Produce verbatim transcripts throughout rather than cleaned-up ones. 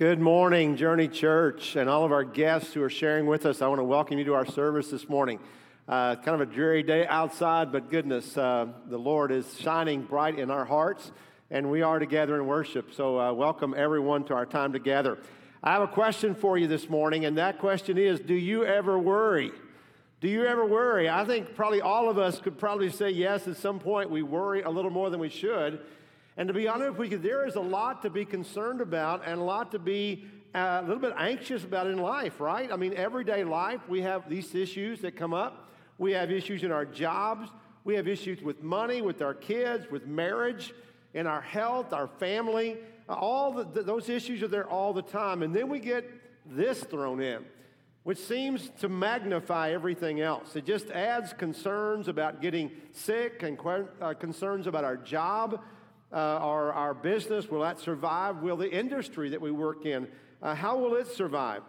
Good morning, Journey Church, and all of our guests who are sharing with us. I want to welcome you to our service this morning. Uh, kind of a dreary day outside, but goodness, uh, the Lord is shining bright in our hearts, and we are together in worship. So uh, welcome everyone to our time together. I have a question for you this morning, and that question is, do you ever worry? Do you ever worry? I think probably all of us could probably say yes. At some point, we worry a little more than we should. And to be honest with you, there is a lot to be concerned about and a lot to be uh, a little bit anxious about in life, right? I mean, everyday life, we have these issues that come up. We have issues in our jobs. We have issues with money, with our kids, with marriage, in our health, our family. All the, th- those issues are there all the time. And then we get this thrown in, which seems to magnify everything else. It just adds concerns about getting sick and que- uh, concerns about our job. Uh, our, our business, will that survive? Will the industry that we work in, uh, how will it survive?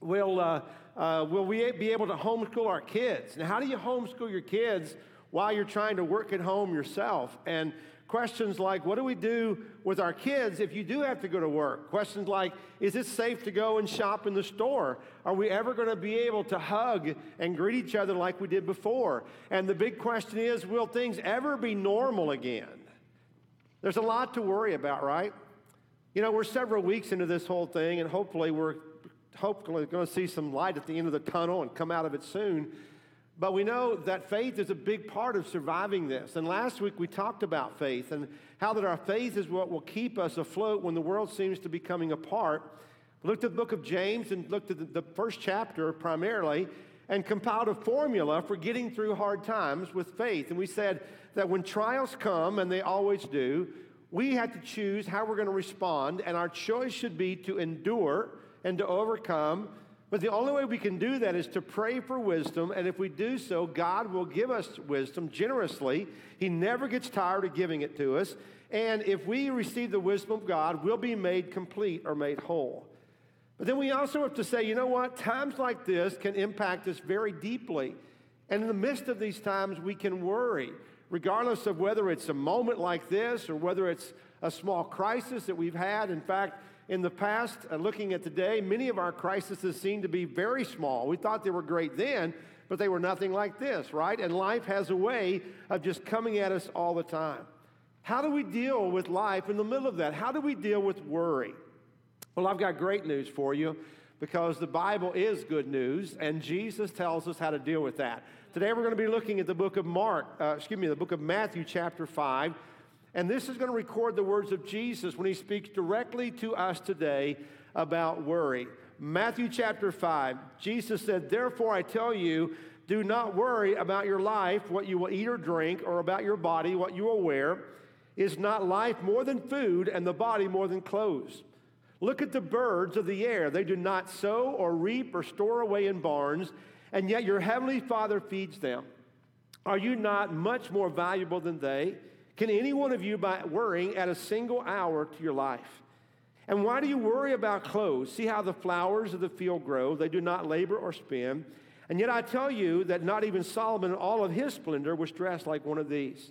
Will, uh, uh, will we be able to homeschool our kids? Now, how do you homeschool your kids while you're trying to work at home yourself? And questions like, what do we do with our kids if you do have to go to work? Questions like, is it safe to go and shop in the store? Are we ever going to be able to hug and greet each other like we did before? And the big question is, will things ever be normal again? There's a lot to worry about, right? You know, we're several weeks into this whole thing, and hopefully we're hopefully going to see some light at the end of the tunnel and come out of it soon. But we know that faith is a big part of surviving this. And last week we talked about faith and how that our faith is what will keep us afloat when the world seems to be coming apart. We looked at the book of James and looked at the first chapter primarily, and compiled a formula for getting through hard times with faith. And we said that when trials come, and they always do, we have to choose how we're going to respond, and our choice should be to endure and to overcome. But the only way we can do that is to pray for wisdom, and if we do so, God will give us wisdom generously. He never gets tired of giving it to us, and if we receive the wisdom of God, we'll be made complete or made whole. But then we also have to say, you know what? Times like this can impact us very deeply. And in the midst of these times, we can worry, regardless of whether it's a moment like this or whether it's a small crisis that we've had. In fact, in the past, uh, looking at today, many of our crises seem to be very small. We thought they were great then, but they were nothing like this, right? And life has a way of just coming at us all the time. How do we deal with life in the middle of that? How do we deal with worry? Well, I've got great news for you, because the Bible is good news, and Jesus tells us how to deal with that. Today we're going to be looking at the book of Mark, uh, excuse me, the book of Matthew chapter five, and this is going to record the words of Jesus when he speaks directly to us today about worry. Matthew chapter five, Jesus said, "Therefore I tell you, do not worry about your life, what you will eat or drink, or about your body, what you will wear. Is not life more than food, and the body more than clothes? Look at the birds of the air. They do not sow or reap or store away in barns, and yet your heavenly Father feeds them. Are you not much more valuable than they? Can any one of you, by worrying, add a single hour to your life? And why do you worry about clothes? See how the flowers of the field grow. They do not labor or spin. And yet I tell you that not even Solomon in all of his splendor was dressed like one of these.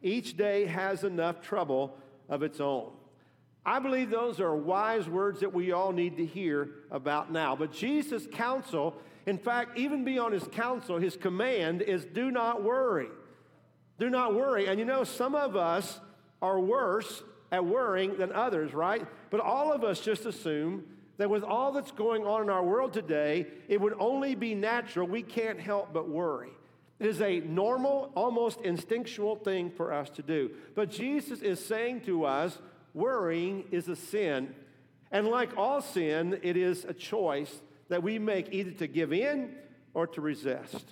Each day has enough trouble of its own." I believe those are wise words that we all need to hear about now. But Jesus' counsel, in fact, even beyond his counsel, his command is do not worry. Do not worry. And you know, some of us are worse at worrying than others, right? But all of us just assume that with all that's going on in our world today, it would only be natural. We can't help but worry. It is a normal, almost instinctual thing for us to do. But Jesus is saying to us, worrying is a sin. And like all sin, it is a choice that we make either to give in or to resist.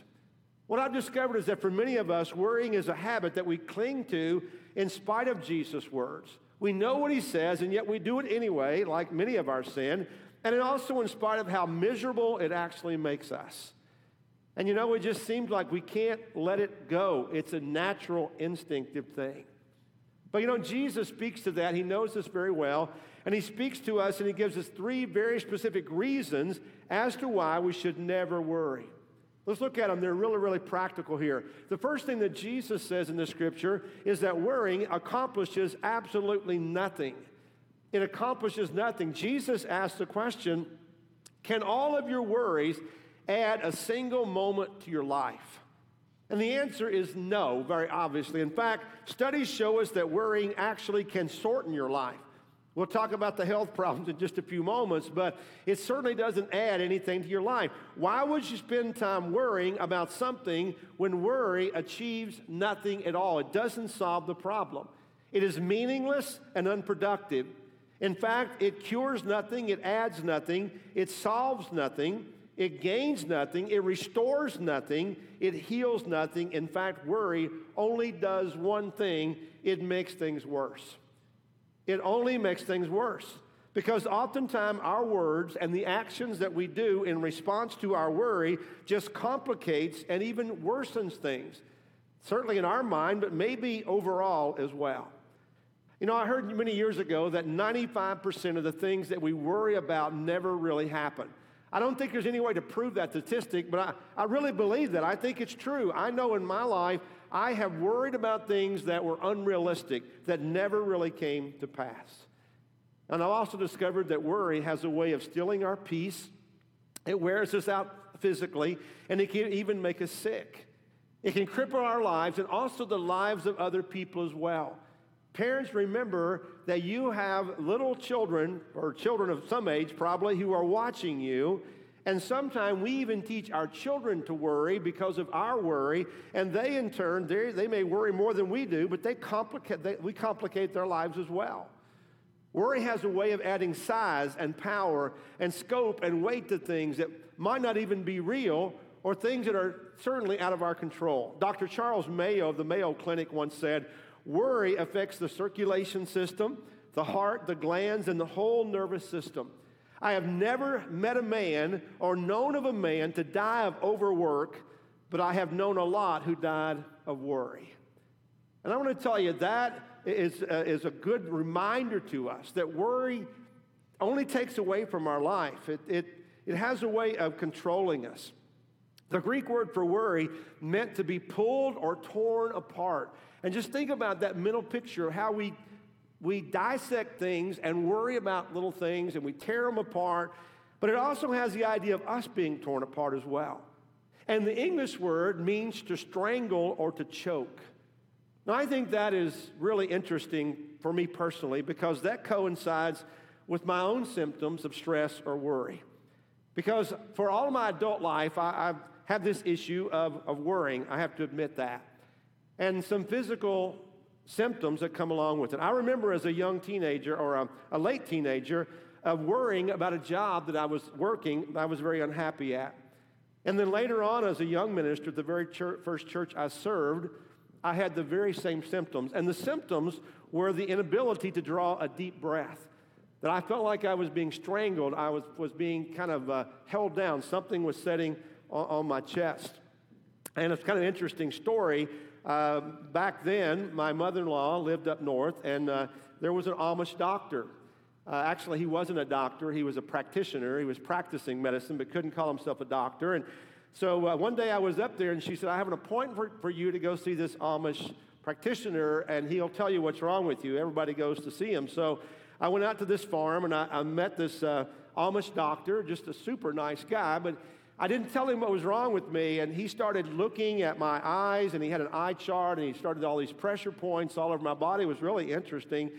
What I've discovered is that for many of us, worrying is a habit that we cling to in spite of Jesus' words. We know what he says, and yet we do it anyway, like many of our sin, and it also in spite of how miserable it actually makes us. And you know, it just seems like we can't let it go. It's a natural, instinctive thing. But you know, Jesus speaks to that. He knows this very well, and he speaks to us, and he gives us three very specific reasons as to why we should never worry. Let's look at them. They're really, really practical here. The first thing that Jesus says in the scripture is that worrying accomplishes absolutely nothing. It accomplishes nothing. Jesus asked the question, can all of your worries add a single moment to your life? And the answer is no, very obviously. In fact, studies show us that worrying actually can shorten your life. We'll talk about the health problems in just a few moments, but it certainly doesn't add anything to your life. Why would you spend time worrying about something when worry achieves nothing at all? It doesn't solve the problem. It is meaningless and unproductive. In fact, it cures nothing, it adds nothing, it solves nothing, it gains nothing, it restores nothing, it heals nothing. In fact, worry only does one thing: it makes things worse. It only makes things worse, because oftentimes our words and the actions that we do in response to our worry just complicates and even worsens things, certainly in our mind, but maybe overall as well. You know, I heard many years ago that ninety-five percent of the things that we worry about never really happen. I don't think there's any way to prove that statistic, but I, I really believe that. I think it's true. I know in my life, I have worried about things that were unrealistic, that never really came to pass. And I've also discovered that worry has a way of stealing our peace. It wears us out physically, and it can even make us sick. It can cripple our lives and also the lives of other people as well. Parents, remember that you have little children, or children of some age probably, who are watching you. And sometimes we even teach our children to worry because of our worry, and they in turn, they they may worry more than we do, but they complicate, they, we complicate their lives as well. Worry has a way of adding size and power and scope and weight to things that might not even be real, or things that are certainly out of our control. Doctor Charles Mayo of the Mayo Clinic once said, worry affects the circulation system, the heart, the glands, and the whole nervous system. I have never met a man or known of a man to die of overwork, but I have known a lot who died of worry. And I want to tell you that is a, is a good reminder to us that worry only takes away from our life. It, it, it has a way of controlling us. The Greek word for worry meant to be pulled or torn apart. And just think about that mental picture of how we We dissect things and worry about little things, and we tear them apart, but it also has the idea of us being torn apart as well. And the English word means to strangle or to choke. Now, I think that is really interesting for me personally, because that coincides with my own symptoms of stress or worry. Because for all my adult life, I, I've had this issue of, of worrying. I have to admit that. And some physical symptoms that come along with it. I remember as a young teenager or a, a late teenager of worrying about a job that I was working that I was very unhappy at. And then later on as a young minister at the very church, first church I served, I had the very same symptoms. And the symptoms were the inability to draw a deep breath, that I felt like I was being strangled. I was, was being kind of uh, held down. Something was setting on, on my chest. And it's kind of an interesting story. Uh, back then, my mother-in-law lived up north, and uh, there was an Amish doctor. Uh, actually, he wasn't a doctor. He was a practitioner. He was practicing medicine, but couldn't call himself a doctor. And so uh, one day I was up there, and she said, I have an appointment for, for you to go see this Amish practitioner, and he'll tell you what's wrong with you. Everybody goes to see him. So I went out to this farm, and I, I met this uh, Amish doctor, just a super nice guy, but I didn't tell him what was wrong with me, and he started looking at my eyes, and he had an eye chart, and he started all these pressure points all over my body. It was really interesting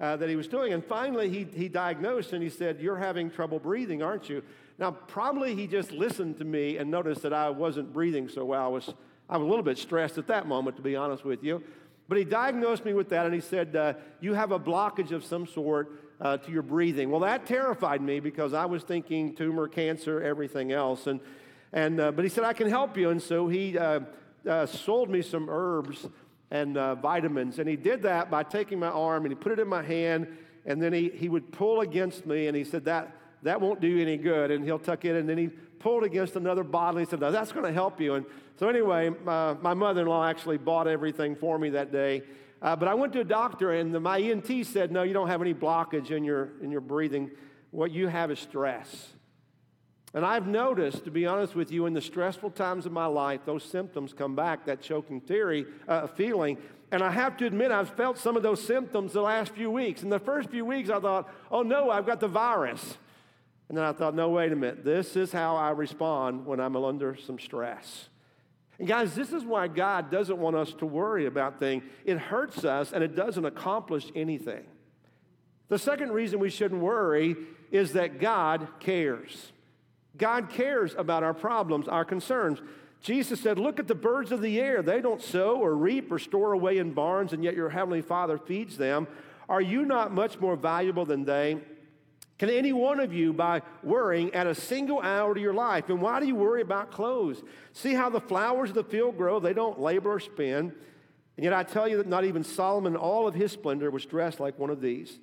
uh, that he was doing. And finally, he, he diagnosed, and he said, you're having trouble breathing, aren't you? Now, probably he just listened to me and noticed that I wasn't breathing so well. I was, I was a little bit stressed at that moment, to be honest with you. But he diagnosed me with that, and he said, uh, you have a blockage of some sort Uh, to your breathing. Well, that terrified me because I was thinking tumor, cancer, everything else. And and uh, but he said, I can help you. And so he uh, uh, sold me some herbs and uh, vitamins. And he did that by taking my arm and he put it in my hand, and then he, he would pull against me, and he said, that that won't do you any good, and he'll tuck it. And then he pulled against another bottle. He said, no, that's going to help you. And so anyway, my, my mother-in-law actually bought everything for me that day. Uh, but I went to a doctor, and the, my E N T said, no, you don't have any blockage in your in your breathing. What you have is stress. And I've noticed, to be honest with you, in the stressful times of my life, those symptoms come back, that choking theory, uh, feeling. And I have to admit, I've felt some of those symptoms the last few weeks. In the first few weeks, I thought, oh, no, I've got the virus. And then I thought, no, wait a minute. This is how I respond when I'm under some stress. And guys, this is why God doesn't want us to worry about things. It hurts us, and it doesn't accomplish anything. The second reason we shouldn't worry is that God cares. God cares about our problems, our concerns. Jesus said, look at the birds of the air. They don't sow or reap or store away in barns, and yet your heavenly Father feeds them. Are you not much more valuable than they? Can any one of you, by worrying, add a single hour to your life? And why do you worry about clothes? See how the flowers of the field grow. They don't labor or spin. And yet I tell you that not even Solomon, all of his splendor, was dressed like one of these.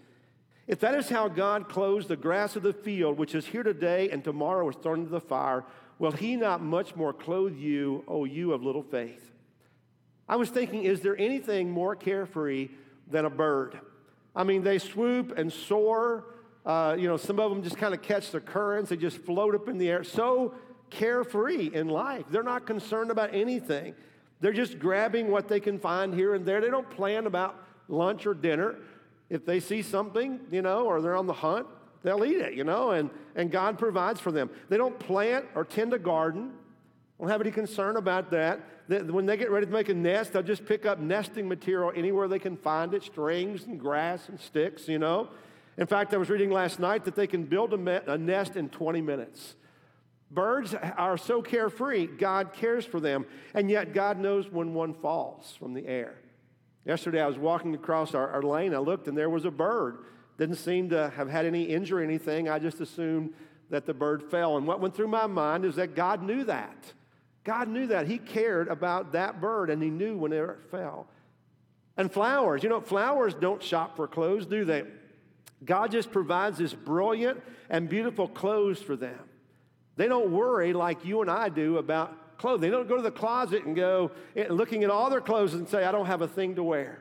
If that is how God clothes the grass of the field, which is here today and tomorrow is thrown into the fire, will he not much more clothe you, O you of little faith? I was thinking, is there anything more carefree than a bird? I mean, they swoop and soar. Uh, you know, some of them just kind of catch the currents. They just float up in the air. So carefree in life. They're not concerned about anything. They're just grabbing what they can find here and there. They don't plan about lunch or dinner. If they see something, you know, or they're on the hunt, they'll eat it, you know, and, and God provides for them. They don't plant or tend a garden. Don't have any concern about that. They, when they get ready to make a nest, they'll just pick up nesting material anywhere they can find it, strings and grass and sticks, you know. In fact, I was reading last night that they can build a, me- a nest in twenty minutes. Birds are so carefree, God cares for them, and yet God knows when one falls from the air. Yesterday, I was walking across our, our lane. I looked, and there was a bird. Didn't seem to have had any injury or anything. I just assumed that the bird fell. And what went through my mind is that God knew that. God knew that. He cared about that bird, and he knew whenever it fell. And flowers. You know, flowers don't shop for clothes, do they? God just provides this brilliant and beautiful clothes for them. They don't worry like you and I do about clothes. They don't go to the closet and go looking at all their clothes and say, I don't have a thing to wear.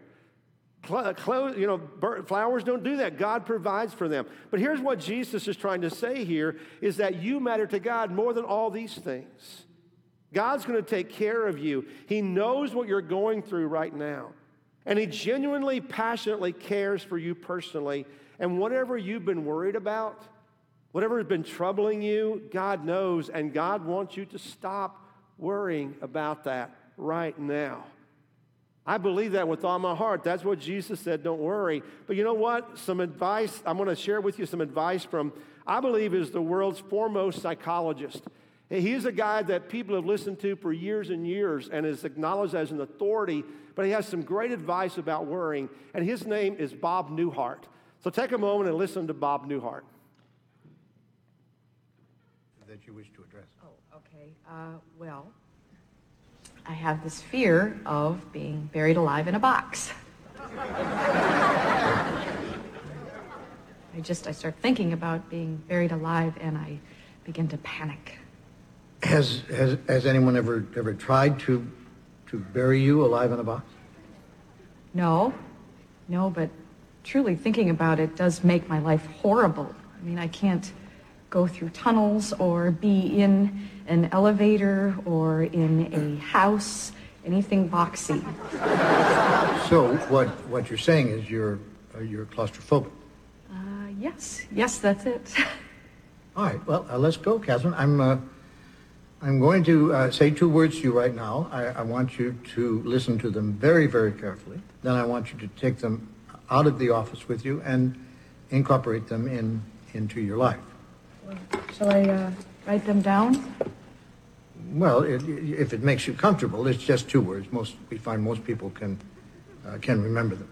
Clothes, you know, flowers don't do that. God provides for them. But here's what Jesus is trying to say here is that you matter to God more than all these things. God's going to take care of you. He knows what you're going through right now. And he genuinely, passionately cares for you personally. And whatever you've been worried about, whatever has been troubling you, God knows, and God wants you to stop worrying about that right now. I believe that with all my heart. That's what Jesus said, don't worry. But you know what? Some advice, I'm going to share with you some advice from, I believe, is the world's foremost psychologist. He's a guy that people have listened to for years and years and is acknowledged as an authority, but he has some great advice about worrying, and his name is Bob Newhart. So take a moment and listen to Bob Newhart. That you wish to address. Oh, okay. Uh, well, I have this fear of being buried alive in a box. I just, I start thinking about being buried alive and I begin to panic. Has has, has anyone ever, ever tried to, to bury you alive in a box? No. No, but truly thinking about it does make my life horrible. I mean, I can't go through tunnels or be in an elevator or in a house, anything boxy. So what what you're saying is you're, uh, you're claustrophobic? Uh, yes. Yes, that's it. All right. Well, uh, let's go, Catherine. I'm, uh, I'm going to uh, say two words to you right now. I, I want you to listen to them very, very carefully. Then I want you to take them out of the office with you and incorporate them in into your life. Shall I uh, write them down? Well, it, if it makes you comfortable, it's just two words. Most we find most people can uh, can remember them.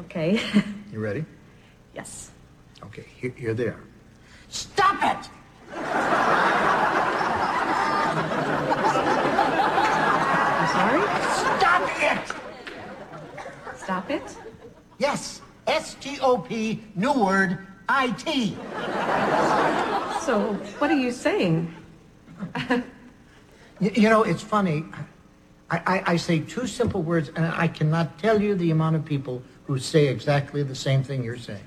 Okay. You ready? Yes. Okay. Here, here they are. Stop it! I'm sorry. Stop Stop it? Yes, S T O P, new word, I T. So, what are you saying? you, you know, it's funny. I, I, I say two simple words, and I cannot tell you the amount of people who say exactly the same thing you're saying.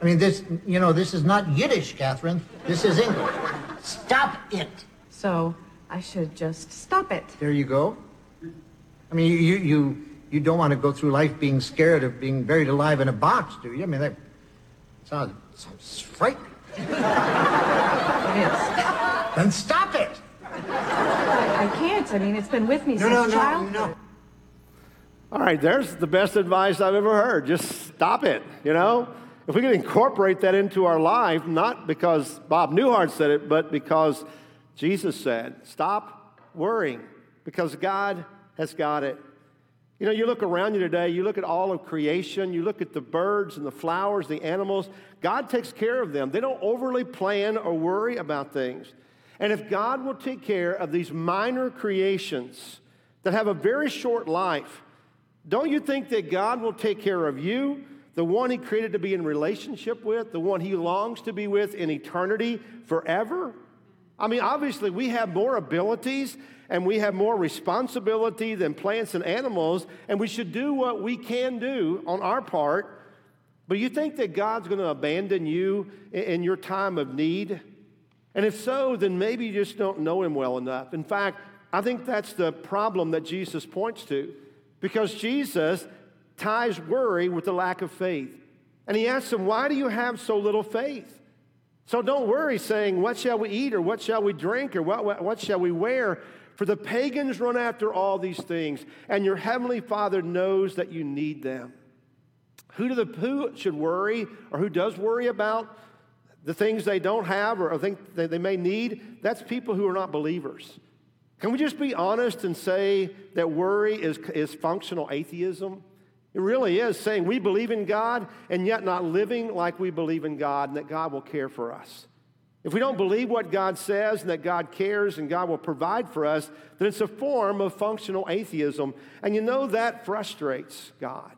I mean, this, you know, this is not Yiddish, Catherine. This is English. Stop it. So, I should just stop it. There you go. I mean, you you you don't want to go through life being scared of being buried alive in a box, do you? I mean, that sounds, sounds frightening. It is. Then stop it. I, I can't. I mean, it's been with me no, since no, no, childhood. No, no. All right, there's the best advice I've ever heard. Just stop it, you know? If we can incorporate that into our life, not because Bob Newhart said it, but because Jesus said, stop worrying, because God has got it. You know, you look around you today, you look at all of creation, you look at the birds and the flowers, the animals. God takes care of them. They don't overly plan or worry about things. And if God will take care of these minor creations that have a very short life, don't you think that God will take care of you? The one he created to be in relationship with, the one he longs to be with in eternity forever. I mean, obviously, we have more abilities and we have more responsibility than plants and animals, and we should do what we can do on our part. But you think that God's going to abandon you in your time of need? And if so, then maybe you just don't know him well enough. In fact, I think that's the problem that Jesus points to, because Jesus ties worry with the lack of faith. And he asks them, why do you have so little faith? So don't worry saying, what shall we eat or what shall we drink or what, what, what shall we wear? For the pagans run after all these things, and your heavenly Father knows that you need them. Who, do the, who should worry or who does worry about the things they don't have or think they, they may need? That's people who are not believers. Can we just be honest and say that worry is, is functional atheism? It really is saying we believe in God and yet not living like we believe in God and that God will care for us. If we don't believe what God says and that God cares and God will provide for us, then it's a form of functional atheism. And you know that frustrates God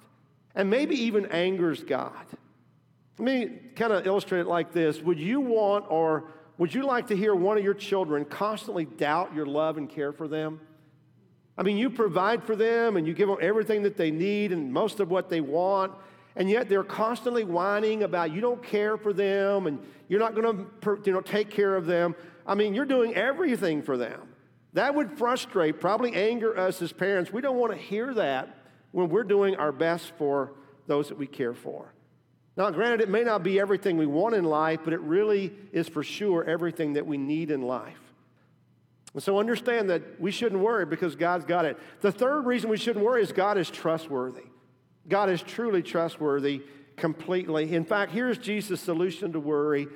and maybe even angers God. Let me kind of illustrate it like this. Would you want or would you like to hear one of your children constantly doubt your love and care for them? I mean, you provide for them, and you give them everything that they need and most of what they want, and yet they're constantly whining about you don't care for them, and you're not going to, you know, take care of them. I mean, you're doing everything for them. That would frustrate, probably anger us as parents. We don't want to hear that when we're doing our best for those that we care for. Now, granted, it may not be everything we want in life, but it really is for sure everything that we need in life. And so understand that we shouldn't worry because God's got it. The third reason we shouldn't worry is God is trustworthy. God is truly trustworthy completely. In fact, here's Jesus' solution to worry.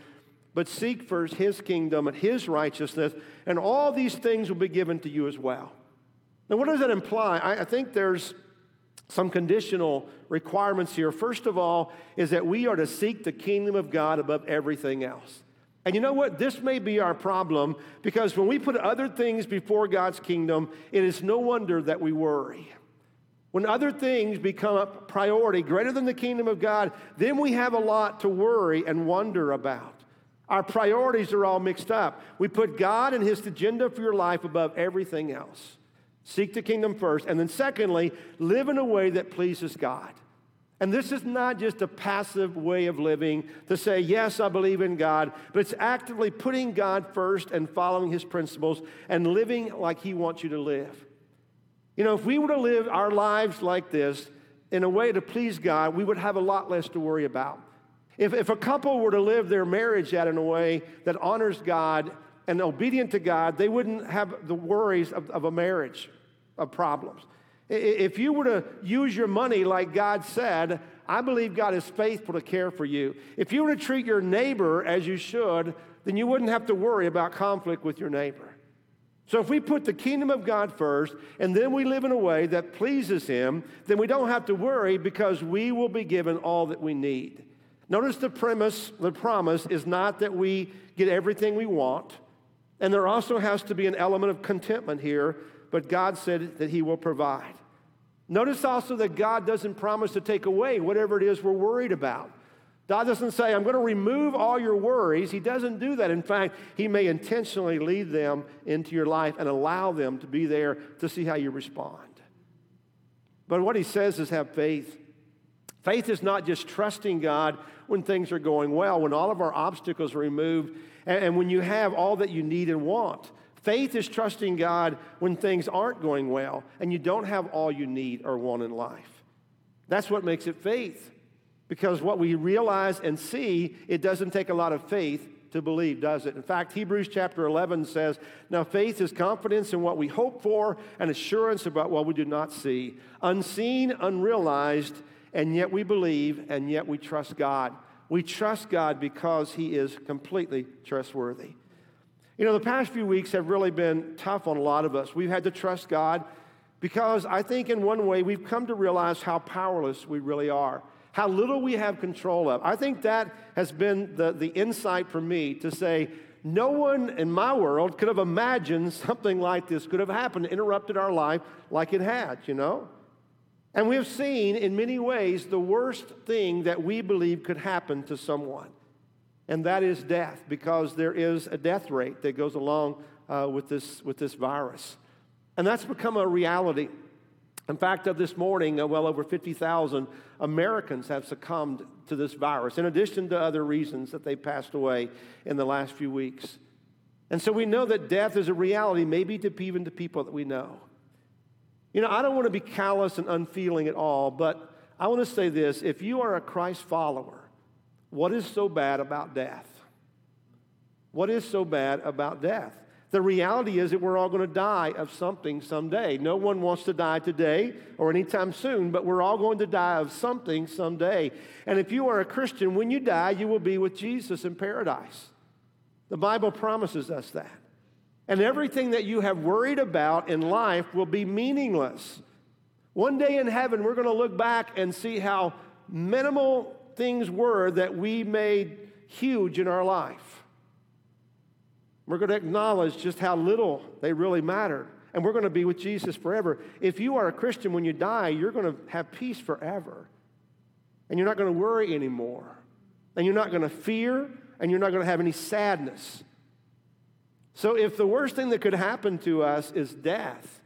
But seek first his kingdom and his righteousness, and all these things will be given to you as well. Now, what does that imply? I, I think there's some conditional requirements here. First of all is that we are to seek the kingdom of God above everything else. And you know what? This may be our problem, because when we put other things before God's kingdom, it is no wonder that we worry. When other things become a priority greater than the kingdom of God, then we have a lot to worry and wonder about. Our priorities are all mixed up. We put God and his agenda for your life above everything else. Seek the kingdom first. And then secondly, live in a way that pleases God. And this is not just a passive way of living to say, yes, I believe in God, but it's actively putting God first and following his principles and living like he wants you to live. You know, if we were to live our lives like this in a way to please God, we would have a lot less to worry about. If, if a couple were to live their marriage out in a way that honors God and obedient to God, they wouldn't have the worries of, of a marriage, of problems. If you were to use your money like God said, I believe God is faithful to care for you. If you were to treat your neighbor as you should, then you wouldn't have to worry about conflict with your neighbor. So if we put the kingdom of God first, and then we live in a way that pleases him, then we don't have to worry, because we will be given all that we need. Notice the premise, the promise is not that we get everything we want, and there also has to be an element of contentment here, but God said that he will provide. Notice also that God doesn't promise to take away whatever it is we're worried about. God doesn't say, I'm going to remove all your worries. He doesn't do that. In fact, he may intentionally lead them into your life and allow them to be there to see how you respond. But what he says is have faith. Faith is not just trusting God when things are going well, when all of our obstacles are removed, and, and when you have all that you need and want. Faith is trusting God when things aren't going well and you don't have all you need or want in life. That's what makes it faith. Because what we realize and see, it doesn't take a lot of faith to believe, does it? In fact, Hebrews chapter eleven says, now faith is confidence in what we hope for and assurance about what we do not see. Unseen, unrealized, and yet we believe, and yet we trust God. We trust God because he is completely trustworthy. You know, the past few weeks have really been tough on a lot of us. We've had to trust God because I think in one way we've come to realize how powerless we really are. How little we have control of. I think that has been the, the insight for me to say, no one in my world could have imagined something like this could have happened, interrupted our life like it had, you know? And we have seen in many ways the worst thing that we believe could happen to someone, and that is death, because there is a death rate that goes along uh, with this, with this virus. And that's become a reality. In fact, of this morning, uh, well over fifty thousand Americans have succumbed to this virus, in addition to other reasons that they passed away in the last few weeks. And so we know that death is a reality, maybe to even to people that we know. You know, I don't want to be callous and unfeeling at all, but I want to say this. If you are a Christ follower, what is so bad about death? What is so bad about death? The reality is that we're all going to die of something someday. No one wants to die today or anytime soon, but we're all going to die of something someday. And if you are a Christian, when you die, you will be with Jesus in paradise. The Bible promises us that. And everything that you have worried about in life will be meaningless. One day in heaven, we're going to look back and see how minimal things were that we made huge in our life. We're going to acknowledge just how little they really mattered. And we're going to be with Jesus forever. If you are a Christian, when you die, you're going to have peace forever. And you're not going to worry anymore. And you're not going to fear. And you're not going to have any sadness. So if the worst thing that could happen to us is death,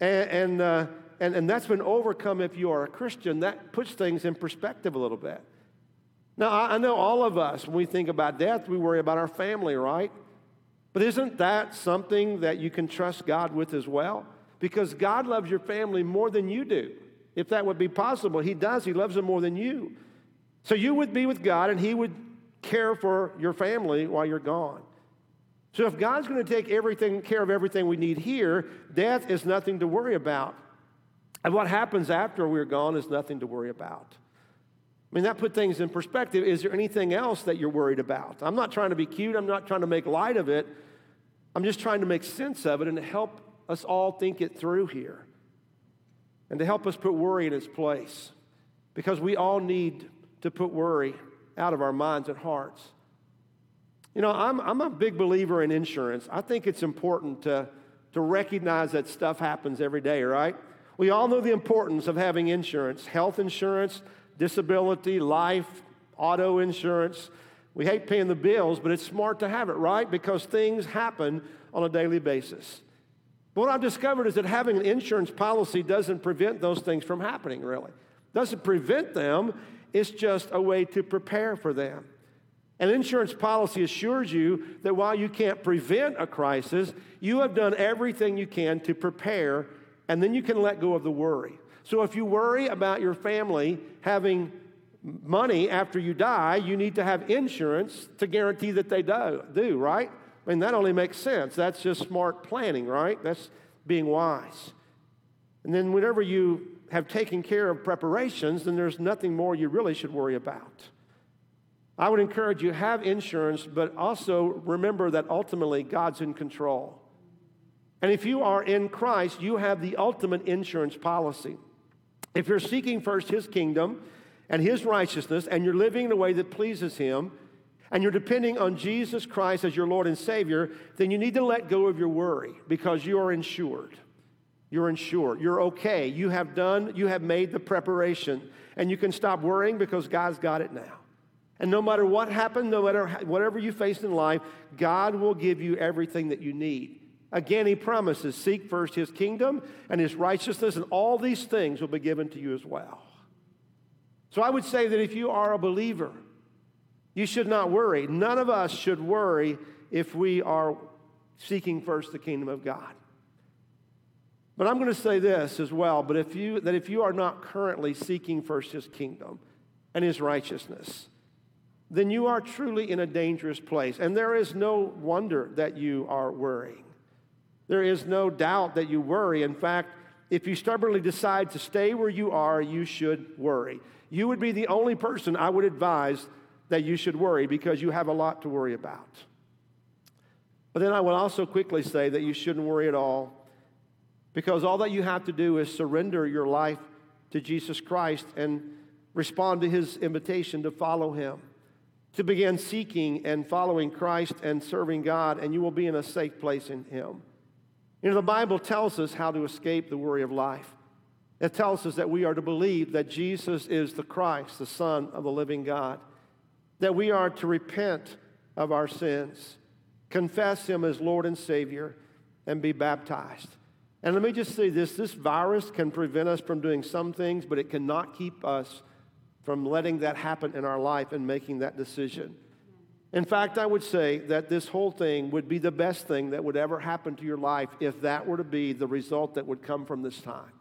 and, and, uh, and, and that's been overcome if you are a Christian, that puts things in perspective a little bit. Now, I, I know all of us, when we think about death, we worry about our family, right? But isn't that something that you can trust God with as well? Because God loves your family more than you do. If that would be possible, he does. He loves them more than you. So you would be with God, and he would care for your family while you're gone. So if God's going to take everything, care of everything we need here, death is nothing to worry about. And what happens after we're gone is nothing to worry about. I mean, that put things in perspective. Is there anything else that you're worried about? I'm not trying to be cute. I'm not trying to make light of it. I'm just trying to make sense of it and help us all think it through here and to help us put worry in its place, because we all need to put worry out of our minds and hearts. You know, I'm, I'm a big believer in insurance. I think it's important to, to recognize that stuff happens every day, right? We all know the importance of having insurance, health insurance, disability, life, auto insurance. We hate paying the bills, but it's smart to have it, right? Because things happen on a daily basis. But what I've discovered is that having an insurance policy doesn't prevent those things from happening, really. Doesn't prevent them. It's just a way to prepare for them. An insurance policy assures you that while you can't prevent a crisis, you have done everything you can to prepare, and then you can let go of the worry. So if you worry about your family having money after you die, you need to have insurance to guarantee that they do, do, right? I mean, that only makes sense. That's just smart planning, right? That's being wise. And then whenever you have taken care of preparations, then there's nothing more you really should worry about. I would encourage you, have insurance, but also remember that ultimately God's in control. And if you are in Christ, you have the ultimate insurance policy. If you're seeking first his kingdom and his righteousness, and you're living in a way that pleases him, and you're depending on Jesus Christ as your Lord and Savior, then you need to let go of your worry, because you are insured. You're insured. You're okay. You have done, you have made the preparation. And you can stop worrying because God's got it now. And no matter what happened, no matter whatever you face in life, God will give you everything that you need. Again, he promises, seek first his kingdom and his righteousness, and all these things will be given to you as well. So I would say that if you are a believer, you should not worry. None of us should worry if we are seeking first the kingdom of God. But I'm going to say this as well, but if you, that if you are not currently seeking first his kingdom and his righteousness, then you are truly in a dangerous place. And there is no wonder that you are worrying. There is no doubt that you worry. In fact, if you stubbornly decide to stay where you are, you should worry. You would be the only person I would advise that you should worry, because you have a lot to worry about. But then I will also quickly say that you shouldn't worry at all, because all that you have to do is surrender your life to Jesus Christ and respond to his invitation to follow him, to begin seeking and following Christ and serving God, and you will be in a safe place in him. You know, the Bible tells us how to escape the worry of life. It tells us that we are to believe that Jesus is the Christ, the Son of the living God, that we are to repent of our sins, confess him as Lord and Savior, and be baptized. And let me just say this, this virus can prevent us from doing some things, but it cannot keep us from letting that happen in our life and making that decision. In fact, I would say that this whole thing would be the best thing that would ever happen to your life if that were to be the result that would come from this time.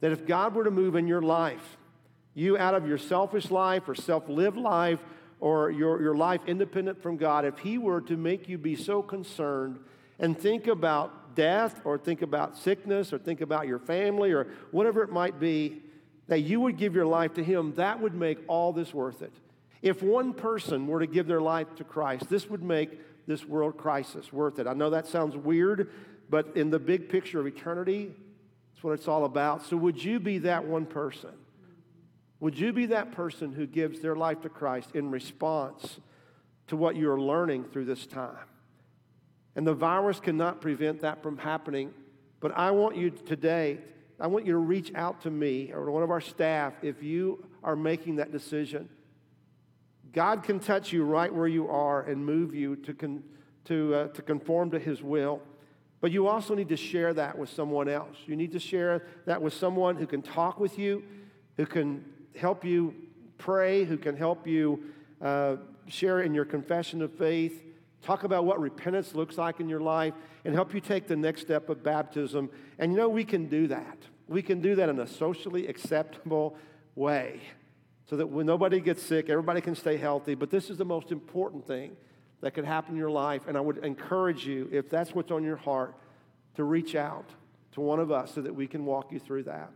That if God were to move in your life, you out of your selfish life or self-lived life or your, your life independent from God, if he were to make you be so concerned and think about death, or think about sickness, or think about your family, or whatever it might be, that you would give your life to him, that would make all this worth it. If one person were to give their life to Christ, this would make this world crisis worth it. I know that sounds weird, but in the big picture of eternity, that's what it's all about. So would you be that one person? Would you be that person who gives their life to Christ in response to what you're learning through this time? And the virus cannot prevent that from happening. But I want you today, I want you to reach out to me or to one of our staff if you are making that decision. God can touch you right where you are and move you to, con, to, uh, to conform to his will. But you also need to share that with someone else. You need to share that with someone who can talk with you, who can help you pray, who can help you uh, share in your confession of faith. Talk about what repentance looks like in your life and help you take the next step of baptism. And you know, we can do that. We can do that in a socially acceptable way so that when nobody gets sick, everybody can stay healthy. But this is the most important thing that could happen in your life. And I would encourage you, if that's what's on your heart, to reach out to one of us so that we can walk you through that.